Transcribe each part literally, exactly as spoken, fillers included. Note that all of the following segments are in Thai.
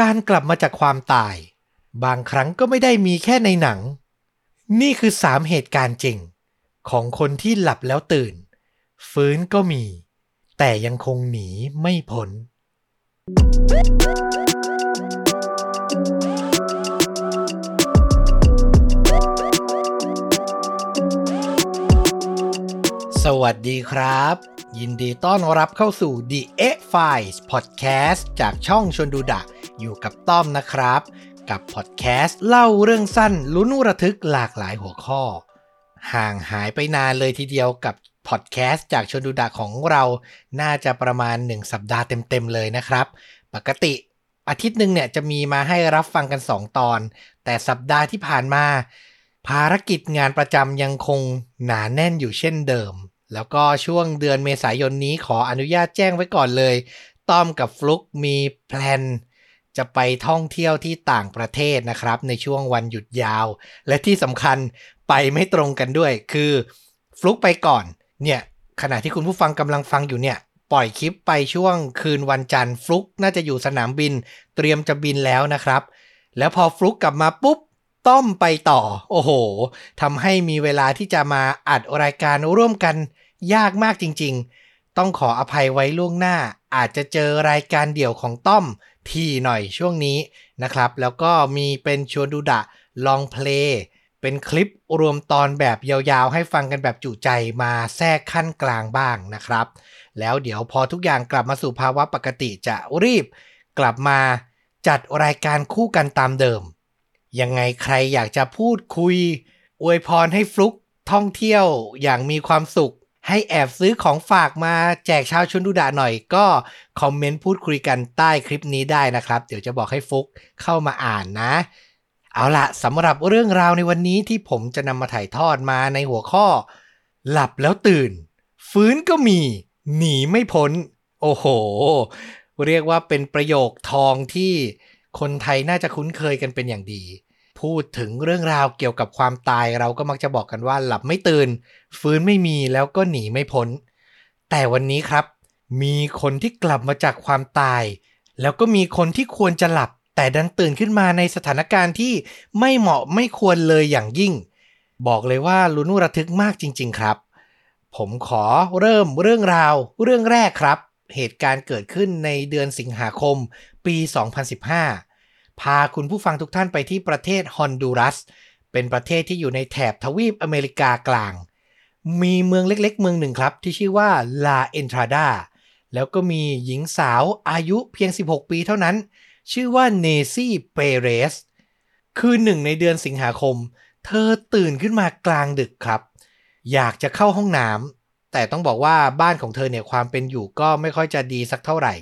การกลับมาจากความตายบางครั้งก็ไม่ได้มีแค่ในหนังนี่คือสามเหตุการณ์จริงของคนที่หลับแล้วตื่นฟื้นก็มีแต่ยังคงหนีไม่พ้นสวัสดีครับยินดีต้อนรับเข้าสู่ The A-Files Podcast จากช่องชวนดูดะอยู่กับต้อมนะครับกับพอดแคสต์เล่าเรื่องสั้นลุ้นระทึกหลากหลายหัวข้อห่างหายไปนานเลยทีเดียวกับพอดแคสต์จากชวนดูดะของเราน่าจะประมาณหนึ่งสัปดาห์เต็มๆเลยนะครับปกติอาทิตย์นึงเนี่ยจะมีมาให้รับฟังกันสองตอนแต่สัปดาห์ที่ผ่านมาภารกิจงานประจำยังคงหนาแน่นอยู่เช่นเดิมแล้วก็ช่วงเดือนเมษายนนี้ขออนุญาตแจ้งไว้ก่อนเลยต้อมกับฟลุกมีแพลนจะไปท่องเที่ยวที่ต่างประเทศนะครับในช่วงวันหยุดยาวและที่สำคัญไปไม่ตรงกันด้วยคือฟลุกไปก่อนเนี่ยขณะที่คุณผู้ฟังกำลังฟังอยู่เนี่ยปล่อยคลิปไปช่วงคืนวันจันทร์ฟลุกน่าจะอยู่สนามบินเตรียมจะบินแล้วนะครับแล้วพอฟลุกกลับมาปุ๊บต้อมไปต่อโอ้โหทำให้มีเวลาที่จะมาอัดรายการร่วมกันยากมากจริงๆต้องขออภัยไว้ล่วงหน้าอาจจะเจอรายการเดี่ยวของต้อมที่หน่อยช่วงนี้นะครับแล้วก็มีเป็นชวนดูดะลองเพลย์เป็นคลิปรวมตอนแบบยาวๆให้ฟังกันแบบจุใจมาแทรกขั้นกลางบ้างนะครับแล้วเดี๋ยวพอทุกอย่างกลับมาสู่ภาวะปกติจะรีบกลับมาจัดรายการคู่กันตามเดิมยังไงใครอยากจะพูดคุยอวยพรให้ฟลุกท่องเที่ยวอย่างมีความสุขให้แอบซื้อของฝากมาแจกชาวชวนดูดะหน่อยก็คอมเมนต์พูดคุยกันใต้คลิปนี้ได้นะครับเดี๋ยวจะบอกให้ฟลุกเข้ามาอ่านนะเอาล่ะสำหรับเรื่องราวในวันนี้ที่ผมจะนำมาถ่ายทอดมาในหัวข้อหลับแล้วตื่นฟื้นก็มีหนีไม่พ้นโอ้โหเรียกว่าเป็นประโยคทองที่คนไทยน่าจะคุ้นเคยกันเป็นอย่างดีพูดถึงเรื่องราวเกี่ยวกับความตายเราก็มักจะบอกกันว่าหลับไม่ตื่นฟื้นไม่มีแล้วก็หนีไม่พ้นแต่วันนี้ครับมีคนที่กลับมาจากความตายแล้วก็มีคนที่ควรจะหลับแต่ดันตื่นขึ้นมาในสถานการณ์ที่ไม่เหมาะไม่ควรเลยอย่างยิ่งบอกเลยว่าลุ้นระทึกมากจริงๆครับผมขอเริ่มเรื่องราวเรื่องแรกครับเหตุการณ์เกิดขึ้นในเดือนสิงหาคมปีสองพันสิบห้าพาคุณผู้ฟังทุกท่านไปที่ประเทศฮอนดูรัสเป็นประเทศที่อยู่ในแถบทวีปอเมริกากลางมีเมืองเล็กๆเมืองหนึ่งครับที่ชื่อว่าลาเอนทราดาแล้วก็มีหญิงสาวอายุเพียงสิบหกปีเท่านั้นชื่อว่าเนซี่เปเรสคืนหนึ่งในเดือนสิงหาคมเธอตื่นขึ้นมากลางดึกครับอยากจะเข้าห้องน้ำแต่ต้องบอกว่าบ้านของเธอเนี่ยความเป็นอยู่ก็ไม่ค่อยจะดีสักเท่าไหร่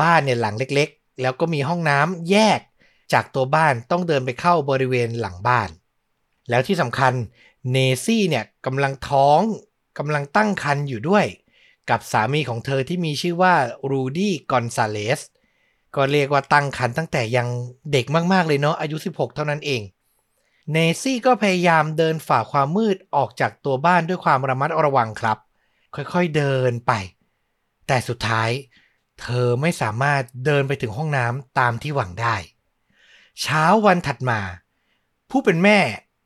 บ้านเนี่ยหลังเล็กๆแล้วก็มีห้องน้ำแยกจากตัวบ้านต้องเดินไปเข้าบริเวณหลังบ้านแล้วที่สำคัญเนซี่เนี่ยกำลังท้องกำลังตั้งครรภ์อยู่ด้วยกับสามีของเธอที่มีชื่อว่ารูดี้กอนซาเลสก็เรียกว่าตั้งครรภ์ตั้งแต่ยังเด็กมากๆเลยเนาะอายุสิบหกเท่านั้นเองเนซี่ก็พยายามเดินฝ่าความมืดออกจากตัวบ้านด้วยความระมัดระวังครับค่อยๆเดินไปแต่สุดท้ายเธอไม่สามารถเดินไปถึงห้องน้ำตามที่หวังได้เช้าวันถัดมาผู้เป็นแม่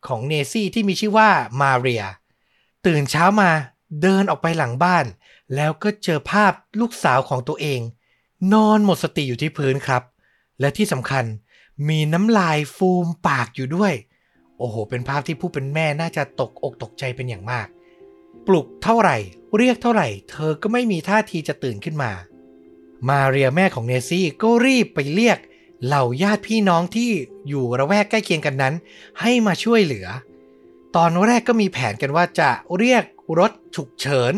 ของเนซี่ที่มีชื่อว่ามาเรียตื่นเช้ามาเดินออกไปหลังบ้านแล้วก็เจอภาพลูกสาวของตัวเองนอนหมดสติอยู่ที่พื้นครับและที่สำคัญมีน้ำลายฟูมปากอยู่ด้วยโอ้โหเป็นภาพที่ผู้เป็นแม่น่าจะตกอกตกใจเป็นอย่างมากปลุกเท่าไหร่เรียกเท่าไหร่เธอก็ไม่มีท่าทีจะตื่นขึ้นมามาเรียแม่ของเนซี่ก็รีบไปเรียกเหล่าญาติพี่น้องที่อยู่ระแวกใกล้เคียงกันนั้นให้มาช่วยเหลือตอนแรกก็มีแผนกันว่าจะเรียกรถฉุกเฉิน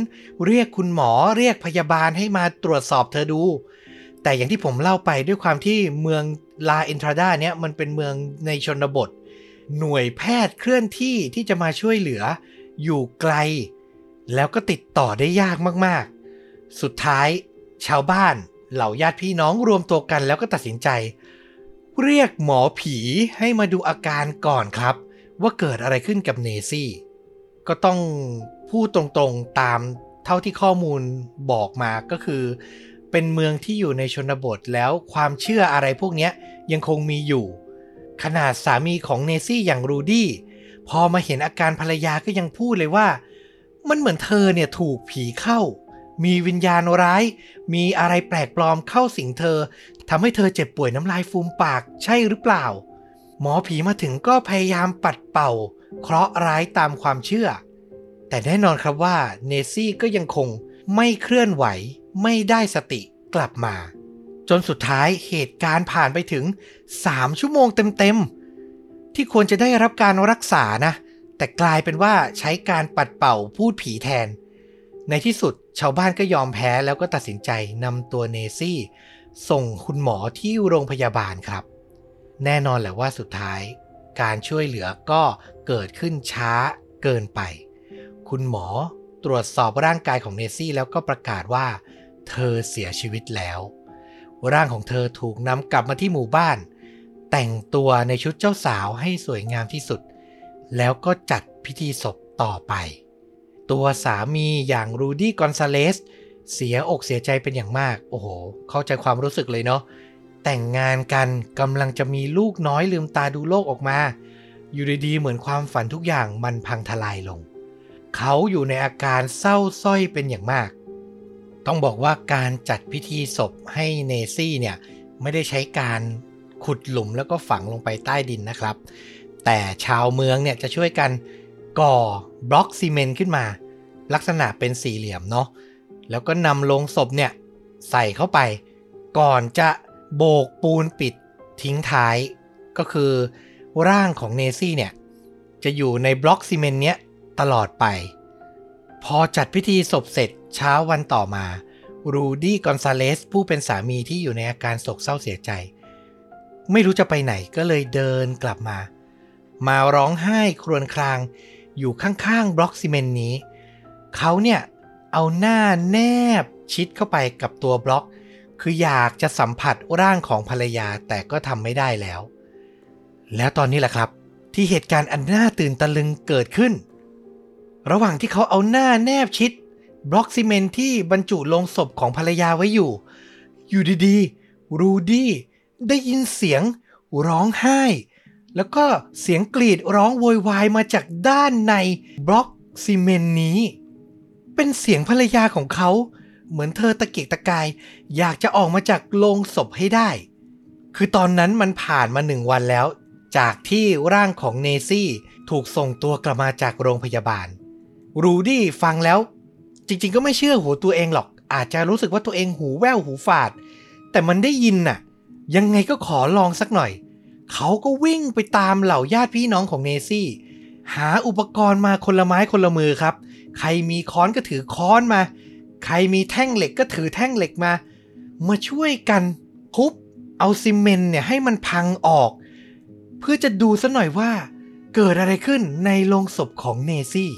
เรียกคุณหมอเรียกพยาบาลให้มาตรวจสอบเธอดูแต่อย่างที่ผมเล่าไปด้วยความที่เมืองลาเอนทราดาเนี่ยมันเป็นเมืองในชนบทหน่วยแพทย์เคลื่อนที่ที่จะมาช่วยเหลืออยู่ไกลแล้วก็ติดต่อได้ยากมากๆสุดท้ายชาวบ้านเหล่าญาติพี่น้องรวมตัวกันแล้วก็ตัดสินใจเรียกหมอผีให้มาดูอาการก่อนครับว่าเกิดอะไรขึ้นกับเนซี่ก็ต้องพูดตรงๆตามเท่าที่ข้อมูลบอกมาก็คือ เป็นเมืองที่อยู่ในชนบทแล้วความเชื่ออะไรพวกนี้ยังคงมีอยู่ขนาดสามีของเนซี่อย่างรูดี้พอมาเห็นอาการภรรยาก็ยังพูดเลยว่ามันเหมือนเธอเนี่ยถูกผีเข้ามีวิญญาณร้ายมีอะไรแปลกปลอมเข้าสิงเธอทำให้เธอเจ็บป่วยน้ำลายฟูมปากใช่หรือเปล่าหมอผีมาถึงก็พยายามปัดเป่าเคราะห์ร้ายตามความเชื่อแต่แน่นอนครับว่าเนซี่ก็ยังคงไม่เคลื่อนไหวไม่ได้สติกลับมาจนสุดท้ายเหตุการณ์ผ่านไปถึงสามชั่วโมงเต็มๆที่ควรจะได้รับการรักษานะแต่กลายเป็นว่าใช้การปัดเป่าพูดผีแทนในที่สุดชาวบ้านก็ยอมแพ้แล้วก็ตัดสินใจนำตัวเนซี่ส่งคุณหมอที่โรงพยาบาลครับแน่นอนแหละว่าสุดท้ายการช่วยเหลือก็เกิดขึ้นช้าเกินไปคุณหมอตรวจสอบร่างกายของเนซี่แล้วก็ประกาศว่าเธอเสียชีวิตแล้วร่างของเธอถูกนำกลับมาที่หมู่บ้านแต่งตัวในชุดเจ้าสาวให้สวยงามที่สุดแล้วก็จัดพิธีศพต่อไปตัวสามีอย่างรูดี้กอนซาเลสเสียอกเสียใจเป็นอย่างมากโอ้โหเข้าใจความรู้สึกเลยเนาะแต่งงานกันกำลังจะมีลูกน้อยลืมตาดูโลกออกมาอยู่ดีๆเหมือนความฝันทุกอย่างมันพังทลายลงเขาอยู่ในอาการเศร้าส้อยเป็นอย่างมากต้องบอกว่าการจัดพิธีศพให้เนซี่เนี่ยไม่ได้ใช้การขุดหลุมแล้วก็ฝังลงไปใต้ดินนะครับแต่ชาวเมืองเนี่ยจะช่วยกันก่อบล็อกซีเมนต์ขึ้นมาลักษณะเป็นสี่เหลี่ยมเนาะแล้วก็นำโลงศพเนี่ยใส่เข้าไปก่อนจะโบกปูนปิดทิ้งท้ายก็คือร่างของเนซี่เนี่ยจะอยู่ในบล็อกซีเมนต์เนี้ยตลอดไปพอจัดพิธีศพเสร็จเช้าวันต่อมารูดี้กอนซาเลสผู้เป็นสามีที่อยู่ในอาการโศกเศร้าเสียใจไม่รู้จะไปไหนก็เลยเดินกลับมามาร้องไห้ครวญครางอยู่ข้างๆบล็อกซีเมนต์นี้เขาเนี่ยเอาหน้าแนบชิดเข้าไปกับตัวบล็อกคืออยากจะสัมผัสร่างของภรรยาแต่ก็ทำไม่ได้แล้วแล้วตอนนี้แหละครับที่เหตุการณ์อันน่าตื่นตะลึงเกิดขึ้นระหว่างที่เขาเอาหน้าแนบชิดบล็อกซีเมนต์ที่บรรจุโลงศพของภรรยาไว้อยู่อยู่ดีๆรูดี้ได้ยินเสียงร้องไห้แล้วก็เสียงกรีดร้องโวยวายมาจากด้านในบล็อกซีเมนต์นี้เป็นเสียงภรรยาของเขาเหมือนเธอตะเกียกตะกายอยากจะออกมาจากโลงศพให้ได้คือตอนนั้นมันผ่านมาหนึ่งวันแล้วจากที่ร่างของเนซี่ถูกส่งตัวกลับมาจากโรงพยาบาลรูดี้ฟังแล้วจริงๆก็ไม่เชื่อหูตัวเองหรอกอาจจะรู้สึกว่าตัวเองหูแว่วหูฝาดแต่มันได้ยินน่ะยังไงก็ขอลองสักหน่อยเขาก็วิ่งไปตามเหล่าญาติพี่น้องของเนซี่หาอุปกรณ์มาคนละไม้คนละมือครับใครมีค้อนก็ถือค้อนมาใครมีแท่งเหล็กก็ถือแท่งเหล็กมามาช่วยกันทุบเอาซีเมนต์เนี่ยให้มันพังออกเพื่อจะดูซะหน่อยว่าเกิดอะไรขึ้นในโลงศพของเนซี่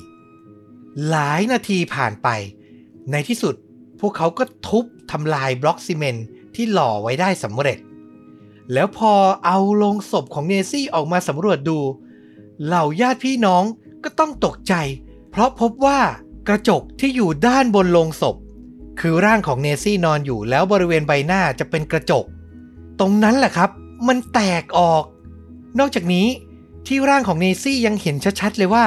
หลายนาทีผ่านไปในที่สุดพวกเขาก็ทุบทำลายบล็อกซีเมนต์ที่หล่อไว้ได้สำเร็จแล้วพอเอาโลงศพของเนซี่ออกมาสำรวจดูเหล่าญาติพี่น้องก็ต้องตกใจเพราะพบว่ากระจกที่อยู่ด้านบนโลงศพคือร่างของเนซี่นอนอยู่แล้วบริเวณใบหน้าจะเป็นกระจกตรงนั้นแหละครับมันแตกออกนอกจากนี้ที่ร่างของเนซี่ยังเห็นชัดๆเลยว่า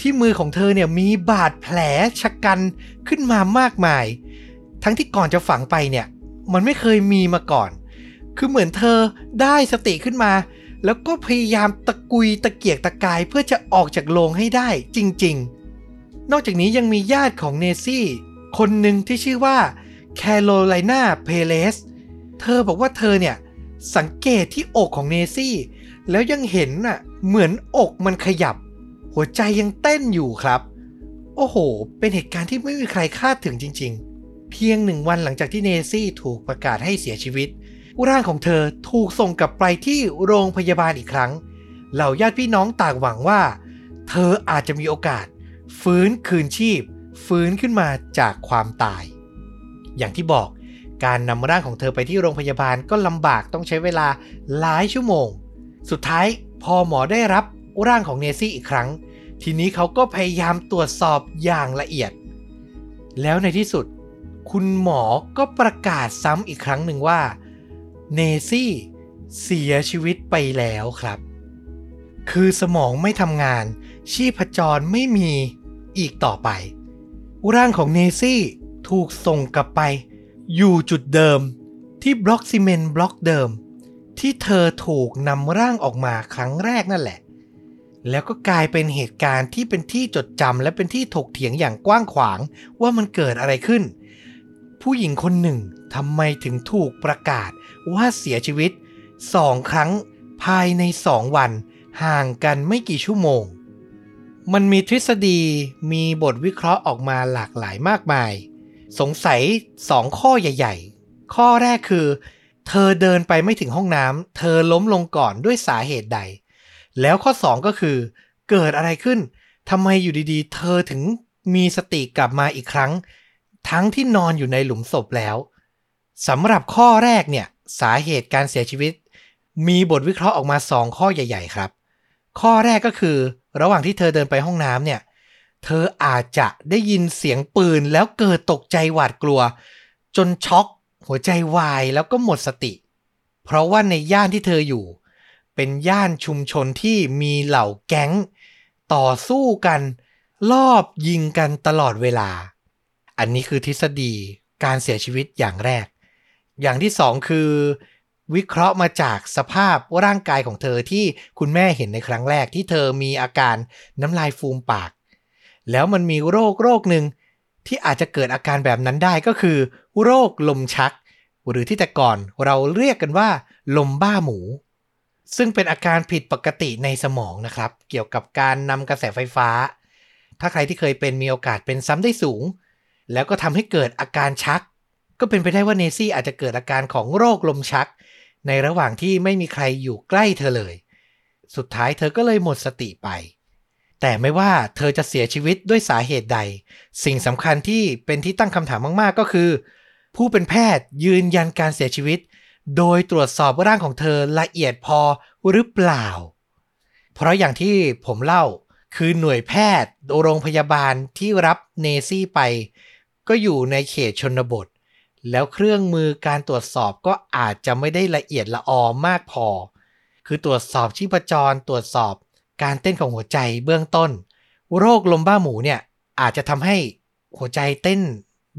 ที่มือของเธอเนี่ยมีบาดแผลชะกันขึ้นมามากมายทั้งที่ก่อนจะฝังไปเนี่ยมันไม่เคยมีมาก่อนคือเหมือนเธอได้สติขึ้นมาแล้วก็พยายามตะกุยตะเกียกตะกายเพื่อจะออกจากโลงให้ได้จริงๆนอกจากนี้ยังมีญาติของเนซี่คนหนึ่งที่ชื่อว่าแคโรไลนาเพเลสเธอบอกว่าเธอเนี่ยสังเกตที่อกของเนซี่แล้วยังเห็นน่ะเหมือนอกมันขยับหัวใจยังเต้นอยู่ครับโอ้โหเป็นเหตุการณ์ที่ไม่มีใครคาดถึงจริงๆเพียงหนึ่งวันหลังจากที่เนซี่ถูกประกาศให้เสียชีวิตร่างของเธอถูกส่งกลับไปที่โรงพยาบาลอีกครั้งเหล่าญาติพี่น้องต่างหวังว่าเธออาจจะมีโอกาสฟื้นคืนชีพฟื้นขึ้นมาจากความตายอย่างที่บอกการนำร่างของเธอไปที่โรงพยาบาลก็ลำบากต้องใช้เวลาหลายชั่วโมงสุดท้ายพอหมอได้รับร่างของเนซี่อีกครั้งทีนี้เขาก็พยายามตรวจสอบอย่างละเอียดแล้วในที่สุด คุณหมอก็ประกาศซ้ำอีกครั้งหนึ่งว่าเนซี่เสียชีวิตไปแล้วครับคือสมองไม่ทำงานชีพจรไม่มีอีกต่อไปร่างของเนซี่ถูกส่งกลับไปอยู่จุดเดิมที่บล็อกซีเมนต์บล็อกเดิมที่เธอถูกนำร่างออกมาครั้งแรกนั่นแหละแล้วก็กลายเป็นเหตุการณ์ที่เป็นที่จดจำและเป็นที่ถกเถียงอย่างกว้างขวางว่ามันเกิดอะไรขึ้นผู้หญิงคนหนึ่งทำไมถึงถูกประกาศว่าเสียชีวิตสองครั้งภายในสองวันห่างกันไม่กี่ชั่วโมงมันมีทฤษฎีมีบทวิเคราะห์ออกมาหลากหลายมากมายสงสัยสองข้อใหญ่ๆข้อแรกคือเธอเดินไปไม่ถึงห้องน้ำเธอล้มลงก่อนด้วยสาเหตุใดแล้วข้อสองก็คือเกิดอะไรขึ้นทำไมอยู่ดีๆเธอถึงมีสติกลับมาอีกครั้งทั้งที่นอนอยู่ในหลุมศพแล้วสำหรับข้อแรกเนี่ยสาเหตุการเสียชีวิตมีบทวิเคราะห์ออกมาสองข้อใหญ่ๆครับข้อแรกก็คือระหว่างที่เธอเดินไปห้องน้ำเนี่ยเธออาจจะได้ยินเสียงปืนแล้วเกิดตกใจหวาดกลัวจนช็อกหัวใจวายแล้วก็หมดสติเพราะว่าในย่านที่เธออยู่เป็นย่านชุมชนที่มีเหล่าแก๊งต่อสู้กันลอบยิงกันตลอดเวลาอันนี้คือทฤษฎีการเสียชีวิตอย่างแรกอย่างที่สองคือวิเคราะห์มาจากสภาพร่างกายของเธอที่คุณแม่เห็นในครั้งแรกที่เธอมีอาการน้ำลายฟูมปากแล้วมันมีโรคโรคหนึ่งที่อาจจะเกิดอาการแบบนั้นได้ก็คือโรคลมชักหรือที่แต่ก่อนเราเรียกกันว่าลมบ้าหมูซึ่งเป็นอาการผิดปกติในสมองนะครับเกี่ยวกับการนำกระแสไฟฟ้าถ้าใครที่เคยเป็นมีโอกาสเป็นซ้ำได้สูงแล้วก็ทำให้เกิดอาการชักก็เป็นไปได้ว่าเนซี่อาจจะเกิดอาการของโรคลมชักในระหว่างที่ไม่มีใครอยู่ใกล้เธอเลยสุดท้ายเธอก็เลยหมดสติไปแต่ไม่ว่าเธอจะเสียชีวิตด้วยสาเหตุใดสิ่งสำคัญที่เป็นที่ตั้งคำถามมากๆก็คือผู้เป็นแพทย์ยืนยันการเสียชีวิตโดยตรวจสอบร่างของเธอละเอียดพอหรือเปล่าเพราะอย่างที่ผมเล่าคือหน่วยแพทย์โรงพยาบาลที่รับเนซี่ไปก็อยู่ในเขตชนบทแล้วเครื่องมือการตรวจสอบก็อาจจะไม่ได้ละเอียดละออมากพอคือตรวจสอบชีพจรตรวจสอบการเต้นของหัวใจเบื้องต้นโรคลมบ้าหมูเนี่ยอาจจะทำให้หัวใจเต้น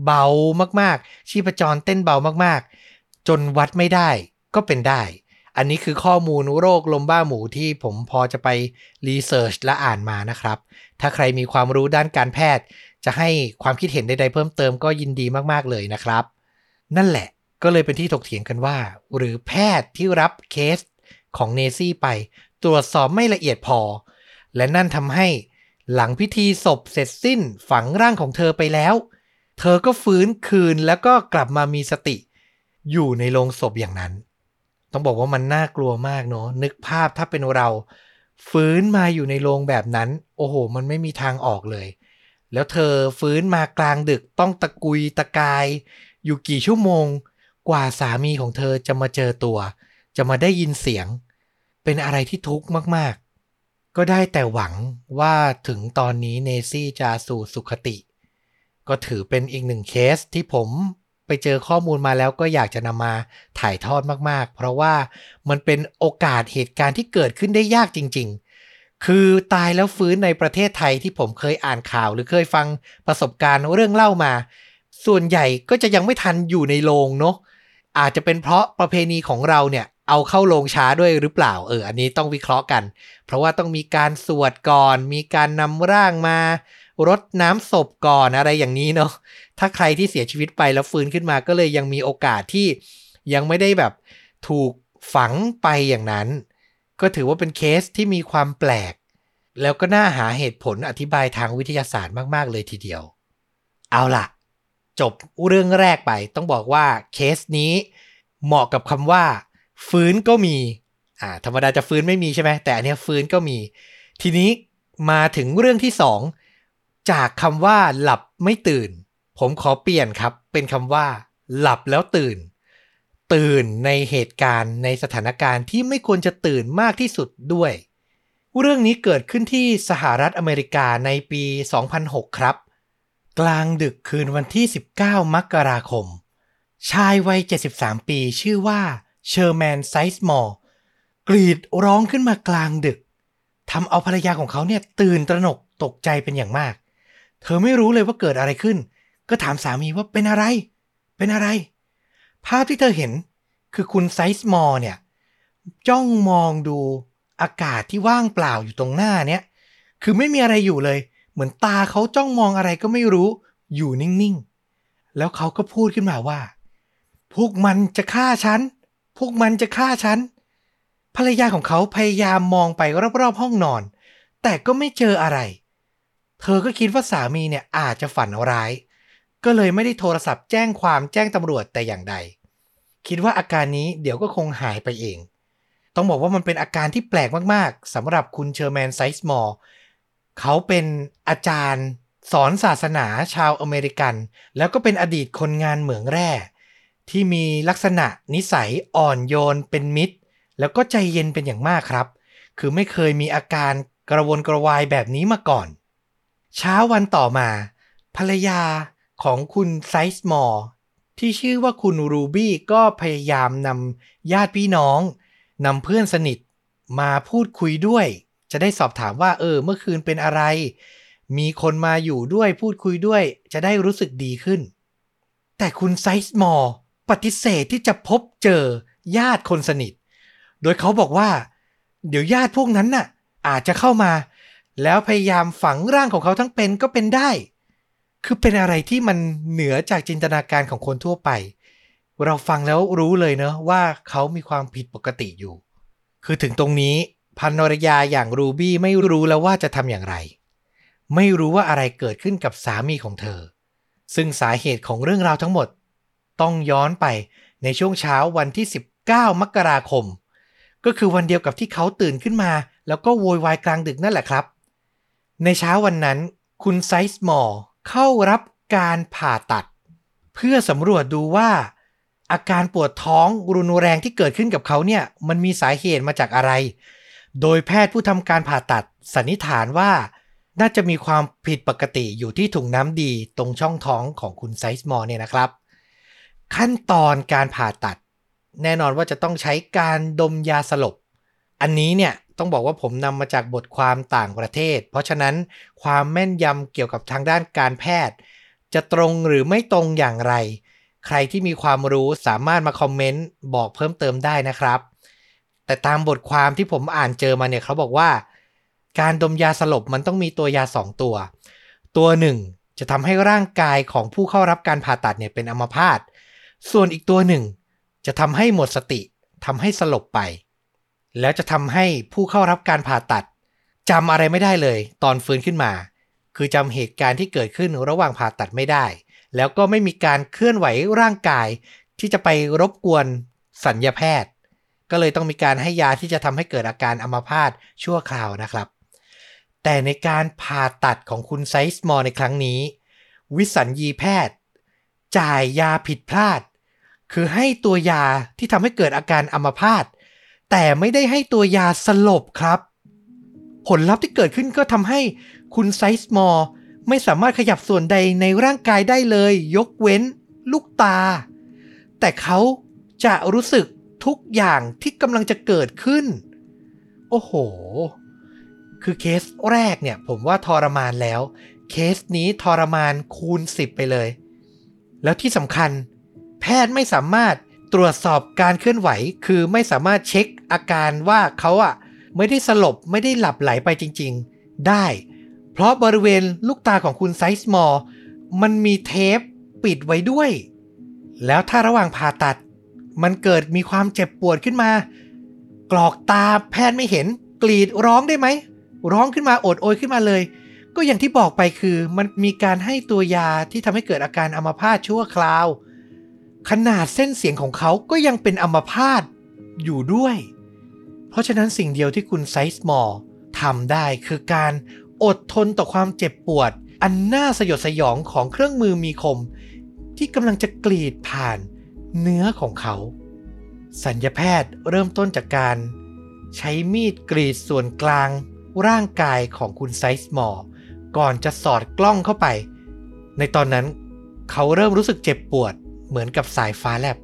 เบามากๆชีพจรเต้นเบามากๆจนวัดไม่ได้ก็เป็นได้อันนี้คือข้อมูลโรคลมบ้าหมูที่ผมพอจะไปรีเสิร์ชและอ่านมานะครับถ้าใครมีความรู้ด้านการแพทย์จะให้ความคิดเห็นใดๆเพิ่มเติมก็ยินดีมากๆเลยนะครับนั่นแหละก็เลยเป็นที่ถกเถียงกันว่าหรือแพทย์ที่รับเคสของเนซี่ไปตรวจสอบไม่ละเอียดพอและนั่นทำให้หลังพิธีศพเสร็จสิ้นฝังร่างของเธอไปแล้วเธอก็ฟื้นคืนแล้วก็กลับมามีสติอยู่ในโรงศพอย่างนั้นต้องบอกว่ามันน่ากลัวมากเนาะนึกภาพถ้าเป็นเราฟื้นมาอยู่ในโรงแบบนั้นโอ้โหมันไม่มีทางออกเลยแล้วเธอฟื้นมากลางดึกต้องตะกุยตะกายอยู่กี่ชั่วโมงกว่าสามีของเธอจะมาเจอตัวจะมาได้ยินเสียงเป็นอะไรที่ทุกข์มากๆก็ได้แต่หวังว่าถึงตอนนี้เนซี่จะสู่สุคติก็ถือเป็นอีกหนึ่งเคสที่ผมไปเจอข้อมูลมาแล้วก็อยากจะนำมาถ่ายทอดมากๆเพราะว่ามันเป็นโอกาสเหตุการณ์ที่เกิดขึ้นได้ยากจริงๆคือตายแล้วฟื้นในประเทศไทยที่ผมเคยอ่านข่าวหรือเคยฟังประสบการณ์เรื่องเล่ามาส่วนใหญ่ก็จะยังไม่ทันอยู่ในโรงเนาะอาจจะเป็นเพราะประเพณีของเราเนี่ยเอาเข้าโรงช้าด้วยหรือเปล่าเอออันนี้ต้องวิเคราะห์กันเพราะว่าต้องมีการสวดก่อนมีการนำร่างมารดน้ำศพก่อนอะไรอย่างนี้เนาะถ้าใครที่เสียชีวิตไปแล้วฟื้นขึ้นมาก็เลยยังมีโอกาสที่ยังไม่ได้แบบถูกฝังไปอย่างนั้นก็ถือว่าเป็นเคสที่มีความแปลกแล้วก็น่าหาเหตุผลอธิบายทางวิทยาศาสตร์มากๆเลยทีเดียวเอาล่ะจบเรื่องแรกไปต้องบอกว่าเคสนี้เหมาะกับคำว่าฟื้นก็มีอ่าธรรมดาจะฟื้นไม่มีใช่ไหมแต่อันนี้ฟื้นก็มีทีนี้มาถึงเรื่องที่สองจากคำว่าหลับไม่ตื่นผมขอเปลี่ยนครับเป็นคำว่าหลับแล้วตื่นตื่นในเหตุการณ์ในสถานการณ์ที่ไม่ควรจะตื่นมากที่สุดด้วยเรื่องนี้เกิดขึ้นที่สหรัฐอเมริกาในปีสองพันหกครับ กลางดึกคืนวันที่สิบเก้ามกราคมชายวัยเจ็ดสิบสามปีชื่อว่าเชอร์แมนไซส์มอร์กรีดร้องขึ้นมากลางดึกทำเอาภรรยาของเขาเนี่ยตื่นตระหนกตกใจเป็นอย่างมากเธอไม่รู้เลยว่าเกิดอะไรขึ้นก็ถามสามีว่าเป็นอะไรเป็นอะไรภาพที่เธอเห็นคือคุณไซส์มอร์เนี่ยจ้องมองดูอากาศที่ว่างเปล่าอยู่ตรงหน้าเนี่ยคือไม่มีอะไรอยู่เลยเหมือนตาเขาจ้องมองอะไรก็ไม่รู้อยู่นิ่งๆแล้วเขาก็พูดขึ้นมาว่าพวกมันจะฆ่าฉันพวกมันจะฆ่าฉันภรรยาของเขาพยายามมองไปรอบๆห้องนอนแต่ก็ไม่เจออะไรเธอก็คิดว่าสามีเนี่ยอาจจะฝันร้ายก็เลยไม่ได้โทรศัพท์แจ้งความแจ้งตำรวจแต่อย่างใดคิดว่าอาการนี้เดี๋ยวก็คงหายไปเองต้องบอกว่ามันเป็นอาการที่แปลกมากๆสำหรับคุณเชอร์แมนไซส์มอร์เขาเป็นอาจารย์สอนศาสนาชาวอเมริกันแล้วก็เป็นอดีตคนงานเหมืองแร่ที่มีลักษณะนิสัยอ่อนโยนเป็นมิตรแล้วก็ใจเย็นเป็นอย่างมากครับคือไม่เคยมีอาการกระวนกระวายแบบนี้มาก่อนเช้าวันต่อมาภรรยาของคุณไซส์มอร์ที่ชื่อว่าคุณรูบี้ก็พยายามนำญาติพี่น้องนำเพื่อนสนิทมาพูดคุยด้วยจะได้สอบถามว่าเออเมื่อคืนเป็นอะไรมีคนมาอยู่ด้วยพูดคุยด้วยจะได้รู้สึกดีขึ้นแต่คุณไซส์มอร์ปฏิเสธที่จะพบเจอญาติคนสนิทโดยเขาบอกว่าเดี๋ยวญาติพวกนั้นน่ะอาจจะเข้ามาแล้วพยายามฝังร่างของเขาทั้งเป็นก็เป็นได้คือเป็นอะไรที่มันเหนือจากจินตนาการของคนทั่วไปเราฟังแล้วรู้เลยเนอะว่าเขามีความผิดปกติอยู่คือถึงตรงนี้ภรรยาอย่างรูบี้ไม่รู้แล้วว่าจะทำอย่างไรไม่รู้ว่าอะไรเกิดขึ้นกับสามีของเธอซึ่งสาเหตุของเรื่องราวทั้งหมดต้องย้อนไปในช่วงเช้าวันที่สิบเก้ามกราคมก็คือวันเดียวกับที่เขาตื่นขึ้นมาแล้วก็โวยวายกลางดึกนั่นแหละครับในเช้าวันนั้นคุณไซส์มอร์เข้ารับการผ่าตัดเพื่อสำรวจดูว่าอาการปวดท้องรุนแรงที่เกิดขึ้นกับเขาเนี่ยมันมีสาเหตุมาจากอะไรโดยแพทย์ผู้ทำการผ่าตัดสันนิษฐานว่าน่าจะมีความผิดปกติอยู่ที่ถุงน้ำดีตรงช่องท้องของคุณไซส์มอร์เนี่ยนะครับขั้นตอนการผ่าตัดแน่นอนว่าจะต้องใช้การดมยาสลบอันนี้เนี่ยต้องบอกว่าผมนำมาจากบทความต่างประเทศเพราะฉะนั้นความแม่นยำเกี่ยวกับทางด้านการแพทย์จะตรงหรือไม่ตรงอย่างไรใครที่มีความรู้สามารถมาคอมเมนต์บอกเพิ่มเติมได้นะครับแต่ตามบทความที่ผมอ่านเจอมาเนี่ยเขาบอกว่าการดมยาสลบมันต้องมีตัวยาสองตัวตัวหนึ่งจะทำให้ร่างกายของผู้เข้ารับการผ่าตัดเนี่ยเป็นอัมพาตส่วนอีกตัวหนึ่งจะทำให้หมดสติทำให้สลบไปแล้วจะทำให้ผู้เข้ารับการผ่าตัดจำอะไรไม่ได้เลยตอนฟื้นขึ้นมาคือจำเหตุการณ์ที่เกิดขึ้นระหว่างผ่าตัดไม่ได้แล้วก็ไม่มีการเคลื่อนไหวร่างกายที่จะไปรบกวนสัญญาแพทย์ก็เลยต้องมีการให้ยาที่จะทำให้เกิดอาการอัมพาตชั่วคราวนะครับแต่ในการผ่าตัดของคุณไซส์มอร์ในครั้งนี้วิสัญญีแพทย์จ่ายยาผิดพลาดคือให้ตัวยาที่ทำให้เกิดอาการอัมพาตแต่ไม่ได้ให้ตัวยาสลบครับผลลัพธ์ที่เกิดขึ้นก็ทำให้คุณไซส์มอร์ไม่สามารถขยับส่วนใดในร่างกายได้เลยยกเว้นลูกตาแต่เขาจะรู้สึกทุกอย่างที่กำลังจะเกิดขึ้นโอ้โหคือเคสแรกเนี่ยผมว่าทรมานแล้วเคสนี้ทรมานคูณสิบไปเลยแล้วที่สำคัญแพทย์ไม่สามารถตรวจสอบการเคลื่อนไหวคือไม่สามารถเช็คอาการว่าเขาอ่ะไม่ได้สลบไม่ได้หลับไหลไปจริงๆได้เพราะบริเวณลูกตาของคุณไซส์มอร์มันมีเทปปิดไว้ด้วยแล้วถ้าระหว่างผ่าตัดมันเกิดมีความเจ็บปวดขึ้นมากรอกตาแพทย์ไม่เห็นกรีดร้องได้ไหมร้องขึ้นมาโอดโอยขึ้นมาเลยก็อย่างที่บอกไปคือมันมีการให้ตัวยาที่ทำให้เกิดอาการอัมพาตชั่วคราวขนาดเส้นเสียงของเขาก็ยังเป็นอัมพาตอยู่ด้วยเพราะฉะนั้นสิ่งเดียวที่คุณไซส์มอร์ทำได้คือการอดทนต่อความเจ็บปวดอันน่าสยดสยองของเครื่องมือมีคมที่กำลังจะกรีดผ่านเนื้อของเขาสัญญาแพทย์เริ่มต้นจากการใช้มีดกรีดส่วนกลางร่างกายของคุณไซส์มอร์ก่อนจะสอดกล้องเข้าไป ในตอนนั้นเขาเริ่มรู้สึกเจ็บปวดเหมือนกับสายฟ้าแลบ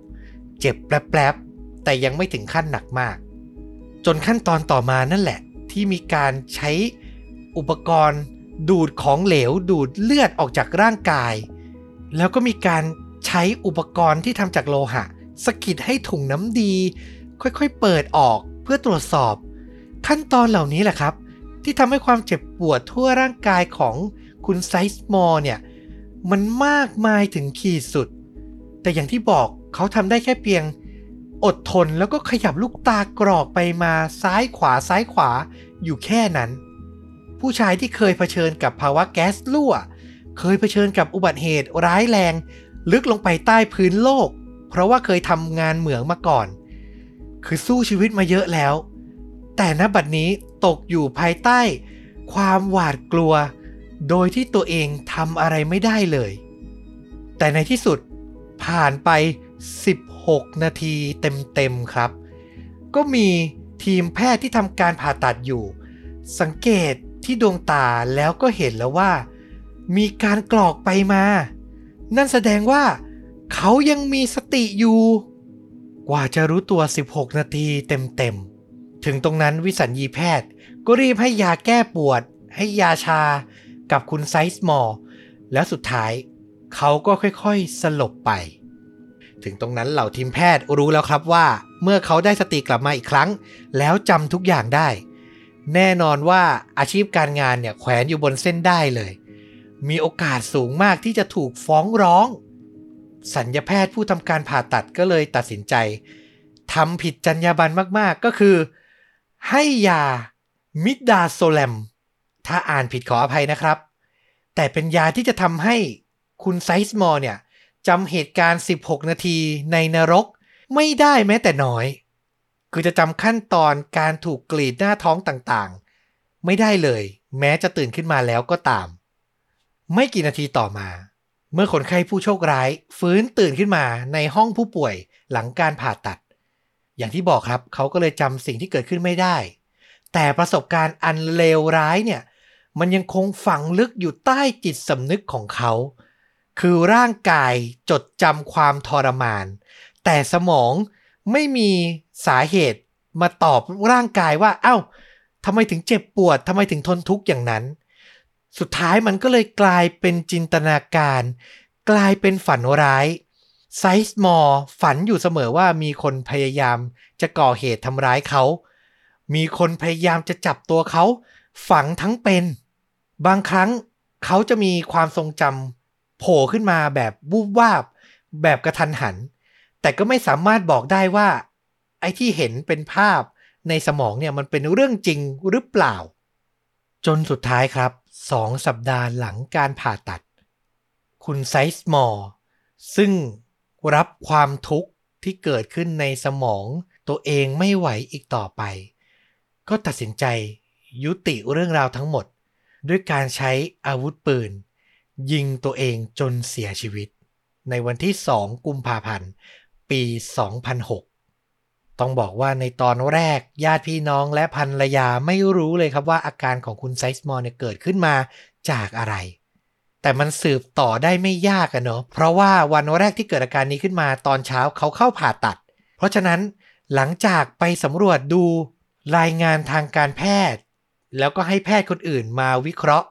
เจ็บแปลบๆแต่ยังไม่ถึงขั้นหนักมากจนขั้นตอนต่อมานั่นแหละที่มีการใช้อุปกรณ์ดูดของเหลวดูดเลือดออกจากร่างกายแล้วก็มีการใช้อุปกรณ์ที่ทำจากโลหะสะกิดให้ถุงน้ำดีค่อยๆเปิดออกเพื่อตรวจสอบขั้นตอนเหล่านี้แหละครับที่ทำให้ความเจ็บปวดทั่วร่างกายของคุณไซส์มอร์เนี่ยมันมากมายถึงขีดสุดแต่อย่างที่บอกเขาทำได้แค่เพียงอดทนแล้วก็ขยับลูกตากรอกไปมาซ้ายขวาซ้ายขวาอยู่แค่นั้นผู้ชายที่เคยเผชิญกับภาวะแก๊สรั่วเคยเผชิญกับอุบัติเหตุร้ายแรงลึกลงไปใต้พื้นโลกเพราะว่าเคยทำงานเหมืองมาก่อนคือสู้ชีวิตมาเยอะแล้วแต่ณบัดนี้ตกอยู่ภายใต้ความหวาดกลัวโดยที่ตัวเองทำอะไรไม่ได้เลยแต่ในที่สุดผ่านไปสิบหกนาทีเต็มๆครับก็มีทีมแพทย์ที่ทำการผ่าตัดอยู่สังเกตที่ดวงตาแล้วก็เห็นแล้วว่ามีการกรอกไปมานั่นแสดงว่าเขายังมีสติอยู่กว่าจะรู้ตัวสิบหกนาทีเต็มๆถึงตรงนั้นวิสัญญีแพทย์ก็รีบให้ยาแก้ปวดให้ยาชากับคุณไซส์มอร์และสุดท้ายเขาก็ค่อยๆสลบไปถึงตรงนั้นเหล่าทีมแพทย์รู้แล้วครับว่าเมื่อเขาได้สติกลับมาอีกครั้งแล้วจำทุกอย่างได้แน่นอนว่าอาชีพการงานเนี่ยแขวนอยู่บนเส้นได้เลยมีโอกาสสูงมากที่จะถูกฟ้องร้องศัลยแพทย์ผู้ทำการผ่าตัดก็เลยตัดสินใจทำผิดจรรยาบรรณมากๆก็คือให้ยามิดาโซแลมถ้าอ่านผิดขออภัยนะครับแต่เป็นยาที่จะทำให้คุณไซส์มอร์เนี่ยจำเหตุการณ์สิบหกนาทีในนรกไม่ได้แม้แต่น้อยคือจะจำขั้นตอนการถูกกรีดหน้าท้องต่างๆไม่ได้เลยแม้จะตื่นขึ้นมาแล้วก็ตามไม่กี่นาทีต่อมาเมื่อคนไข้ผู้โชคร้ายฟื้นตื่นขึ้นมาในห้องผู้ป่วยหลังการผ่าตัดอย่างที่บอกครับเขาก็เลยจำสิ่งที่เกิดขึ้นไม่ได้แต่ประสบการณ์อันเลวร้ายเนี่ยมันยังคงฝังลึกอยู่ใต้จิตสำนึกของเขาคือร่างกายจดจำความทรมานแต่สมองไม่มีสาเหตุมาตอบร่างกายว่าเอ้าทำไมถึงเจ็บปวดทำไมถึงทนทุกข์อย่างนั้นสุดท้ายมันก็เลยกลายเป็นจินตนาการกลายเป็นฝันร้ายไซส์มอร์ฝันอยู่เสมอว่ามีคนพยายามจะก่อเหตุทำร้ายเขามีคนพยายามจะจับตัวเขาฝังทั้งเป็นบางครั้งเขาจะมีความทรงจำโผล่ขึ้นมาแบบวูบวาบแบบกระทันหันแต่ก็ไม่สามารถบอกได้ว่าไอ้ที่เห็นเป็นภาพในสมองเนี่ยมันเป็นเรื่องจริงหรือเปล่าจนสุดท้ายครับสองสัปดาห์หลังการผ่าตัดคุณไซส์มอร์ซึ่งรับความทุกข์ที่เกิดขึ้นในสมองตัวเองไม่ไหวอีกต่อไปก็ตัดสินใจยุติเรื่องราวทั้งหมดด้วยการใช้อาวุธปืนยิงตัวเองจนเสียชีวิตในวันที่สองกุมภาพันธ์ปีสองพันหกต้องบอกว่าในตอนแรกญาติพี่น้องและภรรยาไม่รู้เลยครับว่าอาการของคุณไซส์มอร์เนี่ยเกิดขึ้นมาจากอะไรแต่มันสืบต่อได้ไม่ยากอะเนาะเพราะว่าวันแรกที่เกิดอาการนี้ขึ้นมาตอนเช้าเขาเข้าผ่าตัดเพราะฉะนั้นหลังจากไปสำรวจดูรายงานทางการแพทย์แล้วก็ให้แพทย์คนอื่นมาวิเคราะห์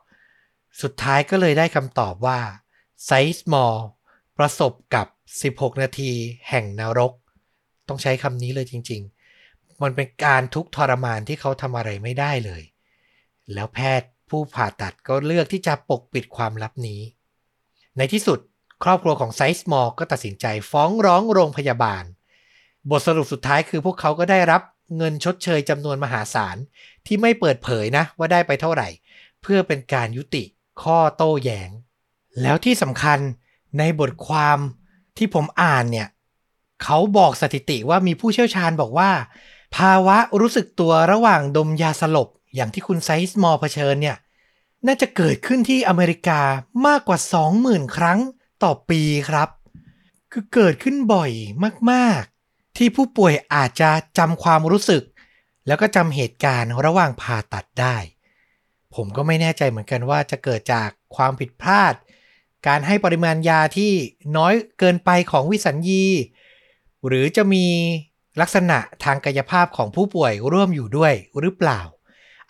สุดท้ายก็เลยได้คำตอบว่าไซส์มอร์ประสบกับสิบหกนาทีแห่งนรกต้องใช้คำนี้เลยจริงๆมันเป็นการทุกข์ทรมานที่เขาทำอะไรไม่ได้เลยแล้วแพทย์ผู้ผ่าตัดก็เลือกที่จะปกปิดความลับนี้ในที่สุดครอบครัวของไซส์มอร์ก็ตัดสินใจฟ้องร้องโรงพยาบาลบทสรุปสุดท้ายคือพวกเขาก็ได้รับเงินชดเชยจำนวนมหาศาลที่ไม่เปิดเผยนะว่าได้ไปเท่าไหร่เพื่อเป็นการยุติข้อโต้แย้งแล้วที่สำคัญในบทความที่ผมอ่านเนี่ยเขาบอกสถิติว่ามีผู้เชี่ยวชาญบอกว่าภาวะรู้สึกตัวระหว่างดมยาสลบอย่างที่คุณไซส์มอร์เผชิญเนี่ยน่าจะเกิดขึ้นที่อเมริกามากกว่า สองหมื่น ครั้งต่อปีครับคือเกิดขึ้นบ่อยมากๆที่ผู้ป่วยอาจจะจำความรู้สึกแล้วก็จำเหตุการณ์ระหว่างผ่าตัดได้ผมก็ไม่แน่ใจเหมือนกันว่าจะเกิดจากความผิดพลาด การให้ปริมาณยาที่น้อยเกินไปของวิสัญญีหรือจะมีลักษณะทางกายภาพของผู้ป่วยร่วมอยู่ด้วยหรือเปล่า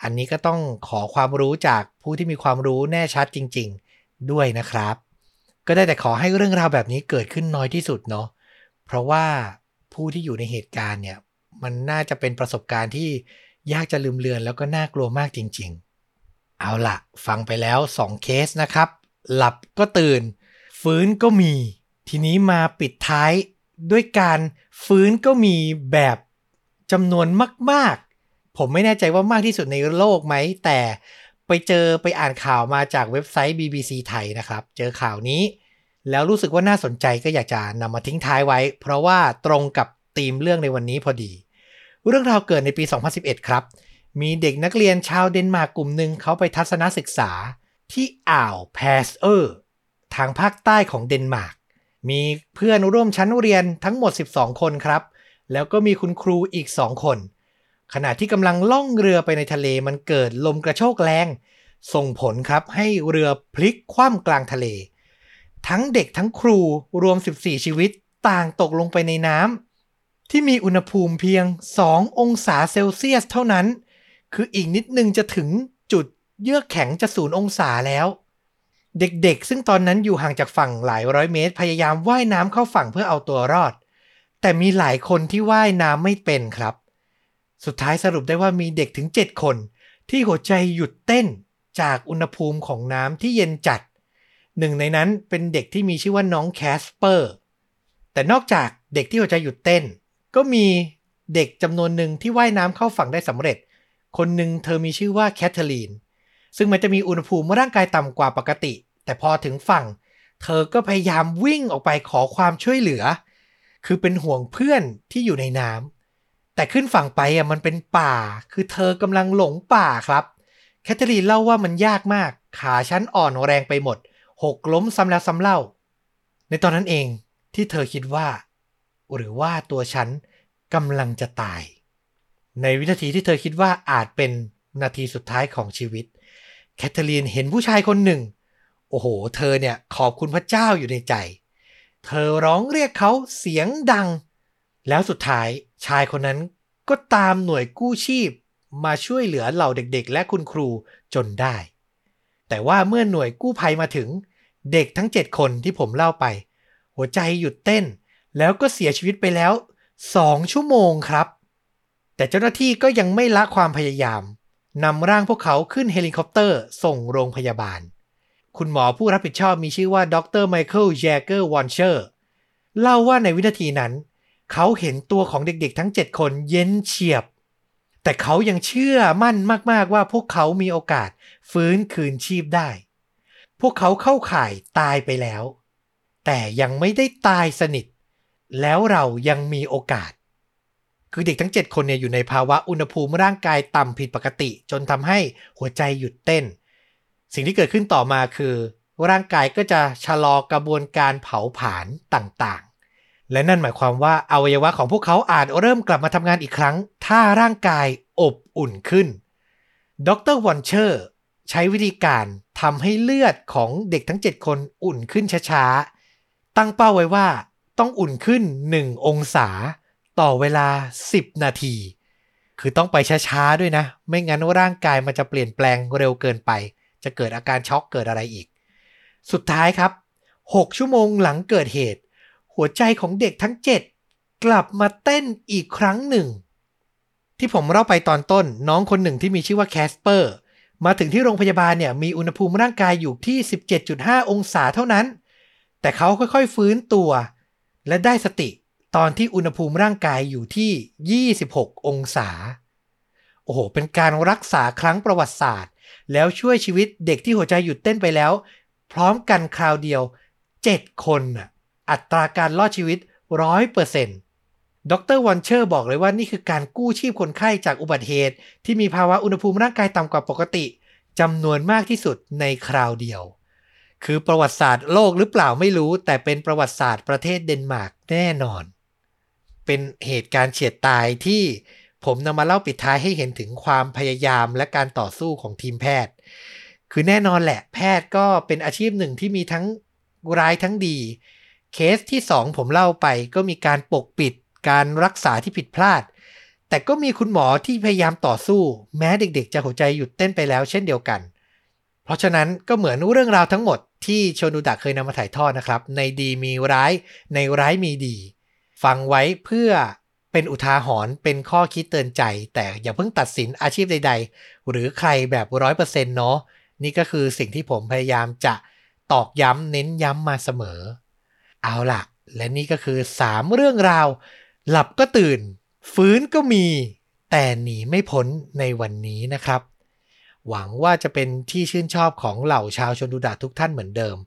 อันนี้ก็ต้องขอความรู้จากผู้ที่มีความรู้แน่ชัดจริงๆด้วยนะครับก็ได้แต่ขอให้เรื่องราวแบบนี้เกิดขึ้นน้อยที่สุดเนาะเพราะว่าผู้ที่อยู่ในเหตุการณ์เนี่ยมันน่าจะเป็นประสบการณ์ที่ยากจะลืมเลือนแล้วก็น่ากลัวมากจริงๆเอาล่ะฟังไปแล้วสองเคสนะครับหลับก็ตื่นฟื้นก็มีทีนี้มาปิดท้ายด้วยการฟื้นก็มีแบบจำนวนมากๆผมไม่แน่ใจว่ามากที่สุดในโลกไหมแต่ไปเจอไปอ่านข่าวมาจากเว็บไซต์ บี บี ซี ไทยนะครับเจอข่าวนี้แล้วรู้สึกว่าน่าสนใจก็อยากจะนำมาทิ้งท้ายไว้เพราะว่าตรงกับธีมเรื่องในวันนี้พอดีเรื่องราวเกิดในปีสองพันสิบเอ็ดครับมีเด็กนักเรียนชาวเดนมาร์กกลุ่มหนึ่งเขาไปทัศนศึกษาที่อ่าวแพสเออร์ทางภาคใต้ของเดนมาร์กมีเพื่อนร่วมชั้นเรียนทั้งหมดสิบสองคนครับแล้วก็มีคุณครูอีกสองคนขณะที่กำลังล่องเรือไปในทะเลมันเกิดลมกระโชกแรงส่งผลครับให้เรือพลิกคว่ำกลางทะเลทั้งเด็กทั้งครูรวมสิบสี่ชีวิตต่างตกลงไปในน้ำที่มีอุณหภูมิเพียงสององศาเซลเซียสเท่านั้นคืออีกนิดนึงจะถึงจุดเยือกแข็งจะศูนย์องศาแล้วเด็กๆซึ่งตอนนั้นอยู่ห่างจากฝั่งหลายร้อยเมตรพยายามว่ายน้ำเข้าฝั่งเพื่อเอาตัวรอดแต่มีหลายคนที่ว่ายน้ำไม่เป็นครับสุดท้ายสรุปได้ว่ามีเด็กถึงเจ็ดคนที่หัวใจหยุดเต้นจากอุณหภูมิของน้ำที่เย็นจัดหนึ่งในนั้นเป็นเด็กที่มีชื่อว่าน้องแคสเปอร์แต่นอกจากเด็กที่หัวใจหยุดเต้นก็มีเด็กจำนวนหนึ่งที่ว่ายน้ำเข้าฝั่งได้สำเร็จคนหนึ่งเธอมีชื่อว่าแคทเธอรีนซึ่งมันจะมีอุณหภูมิร่างกายต่ำกว่าปกติแต่พอถึงฝั่งเธอก็พยายามวิ่งออกไปขอความช่วยเหลือคือเป็นห่วงเพื่อนที่อยู่ในน้ำแต่ขึ้นฝั่งไปอ่ะมันเป็นป่าคือเธอกำลังหลงป่าครับแคทเธอรีนเล่าว่ามันยากมากขาฉันอ่อนแรงไปหมดหกล้มซ้ำแล้วซ้ำเล่าในตอนนั้นเองที่เธอคิดว่าหรือว่าตัวฉันกำลังจะตายในวินาทีที่เธอคิดว่าอาจเป็นนาทีสุดท้ายของชีวิตแคทเธอรีนเห็นผู้ชายคนหนึ่งโอ้โหเธอเนี่ยขอบคุณพระเจ้าอยู่ในใจเธอร้องเรียกเขาเสียงดังแล้วสุดท้ายชายคนนั้นก็ตามหน่วยกู้ชีพมาช่วยเหลือเหล่าเด็กๆและคุณครูจนได้แต่ว่าเมื่อหน่วยกู้ภัยมาถึงเด็กทั้งเจ็ดคนที่ผมเล่าไปหัวใจหยุดเต้นแล้วก็เสียชีวิตไปแล้วสองชั่วโมงครับแต่เจ้าหน้าที่ก็ยังไม่ละความพยายามนำร่างพวกเขาขึ้นเฮลิคอปเตอร์ส่งโรงพยาบาลคุณหมอผู้รับผิดชอบมีชื่อว่าดรไมเคิลแยเกอร์วอนเชอร์เล่าว่าในวินาทีนั้นเขาเห็นตัวของเด็กๆทั้งเจ็ดคนเย็นเฉียบแต่เขายังเชื่อมั่นมากๆว่าพวกเขามีโอกาสฟื้นคืนชีพได้พวกเขาเข้าข่ายตายไปแล้วแต่ยังไม่ได้ตายสนิทแล้วเรายังมีโอกาสคือเด็กทั้งเจ็ดคนเนี่ยอยู่ในภาวะอุณหภูมิร่างกายต่ำผิดปกติจนทำให้หัวใจหยุดเต้นสิ่งที่เกิดขึ้นต่อมาคือร่างกายก็จะชะลอกระบวนการเผาผลาญต่างๆและนั่นหมายความว่าอวัยวะของพวกเขาอาจเริ่มกลับมาทำงานอีกครั้งถ้าร่างกายอบอุ่นขึ้นดร.วอนเชอร์ใช้วิธีการทำให้เลือดของเด็กทั้งเจ็ดคนอุ่นขึ้นช้าๆตั้งเป้าไว้ว่าต้องอุ่นขึ้นหนึ่งองศาต่อเวลาสิบนาทีคือต้องไปช้าๆด้วยนะไม่งั้นร่างกายมันจะเปลี่ยนแปลงเร็วเกินไปจะเกิดอาการช็อกเกิดอะไรอีกสุดท้ายครับหกชั่วโมงหลังเกิดเหตุหัวใจของเด็กทั้งเจ็ดกลับมาเต้นอีกครั้งหนึ่งที่ผมเล่าไปตอนต้นน้องคนหนึ่งที่มีชื่อว่าแคสเปอร์มาถึงที่โรงพยาบาลเนี่ยมีอุณหภูมิร่างกายอยู่ที่ สิบเจ็ดจุดห้า องศาเท่านั้นแต่เขาค่อยๆฟื้นตัวและได้สติตอนที่อุณหภูมิร่างกายอยู่ที่ยี่สิบหกองศาโอ้โหเป็นการรักษาครั้งประวัติศาสตร์แล้วช่วยชีวิตเด็กที่หัวใจหยุดเต้นไปแล้วพร้อมกันคราวเดียวเจ็ดคนน่ะอัตราการรอดชีวิต หนึ่งร้อยเปอร์เซ็นต์ ดร.วอนเชอร์บอกเลยว่านี่คือการกู้ชีพคนไข้จากอุบัติเหตุที่มีภาวะอุณหภูมิร่างกายต่ำกว่าปกติจำนวนมากที่สุดในคราวเดียวคือประวัติศาสตร์โลกหรือเปล่าไม่รู้แต่เป็นประวัติศาสตร์ประเทศเดนมาร์กแน่นอนเป็นเหตุการณ์เฉียดตายที่ผมนำมาเล่าปิดท้ายให้เห็นถึงความพยายามและการต่อสู้ของทีมแพทย์คือแน่นอนแหละแพทย์ก็เป็นอาชีพหนึ่งที่มีทั้ง ร้ายทั้งดีเคสที่สองผมเล่าไปก็มีการปกปิดการรักษาที่ผิดพลาดแต่ก็มีคุณหมอที่พยายามต่อสู้แม้เด็กๆจะหัวใจหยุดเต้นไปแล้วเช่นเดียวกันเพราะฉะนั้นก็เหมือนเรื่องราวทั้งหมดที่โชนุดะเคยนำมาถ่ายทอดนะครับในดีมีร้ายในร้ายมีดีฟังไว้เพื่อเป็นอุทาหรณ์เป็นข้อคิดเตือนใจแต่อย่าเพิ่งตัดสินอาชีพใดๆหรือใครแบบ ร้อยเปอร์เซ็นต์ เนาะนี่ก็คือสิ่งที่ผมพยายามจะตอกย้ำเน้นย้ำมาเสมอเอาล่ะและนี่ก็คือสามเรื่องราวหลับก็ตื่นฟื้นก็มีแต่หนีไม่พ้นในวันนี้นะครับหวังว่าจะเป็นที่ชื่นชอบของเหล่าชาวชนดูดะทุกท่านเหมือนเดิม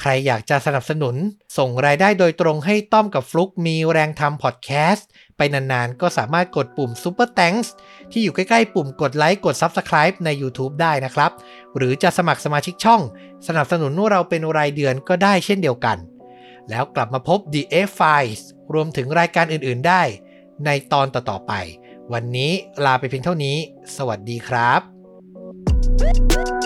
ใครอยากจะสนับสนุนส่งรายได้โดยตรงให้ต้อมกับฟลุกมีแรงทำพอดแคสต์ไปนานๆก็สามารถกดปุ่ม Super Thanks ที่อยู่ใกล้ๆปุ่มกดไลค์กด Subscribe ใน YouTube ได้นะครับหรือจะสมัครสมาชิกช่องสนับสนุนเราเป็นรายเดือนก็ได้เช่นเดียวกันแล้วกลับมาพบ The A-Files รวมถึงรายการอื่นๆได้ในตอนต่อๆไปวันนี้ลาไปเพียงเท่านี้สวัสดีครับ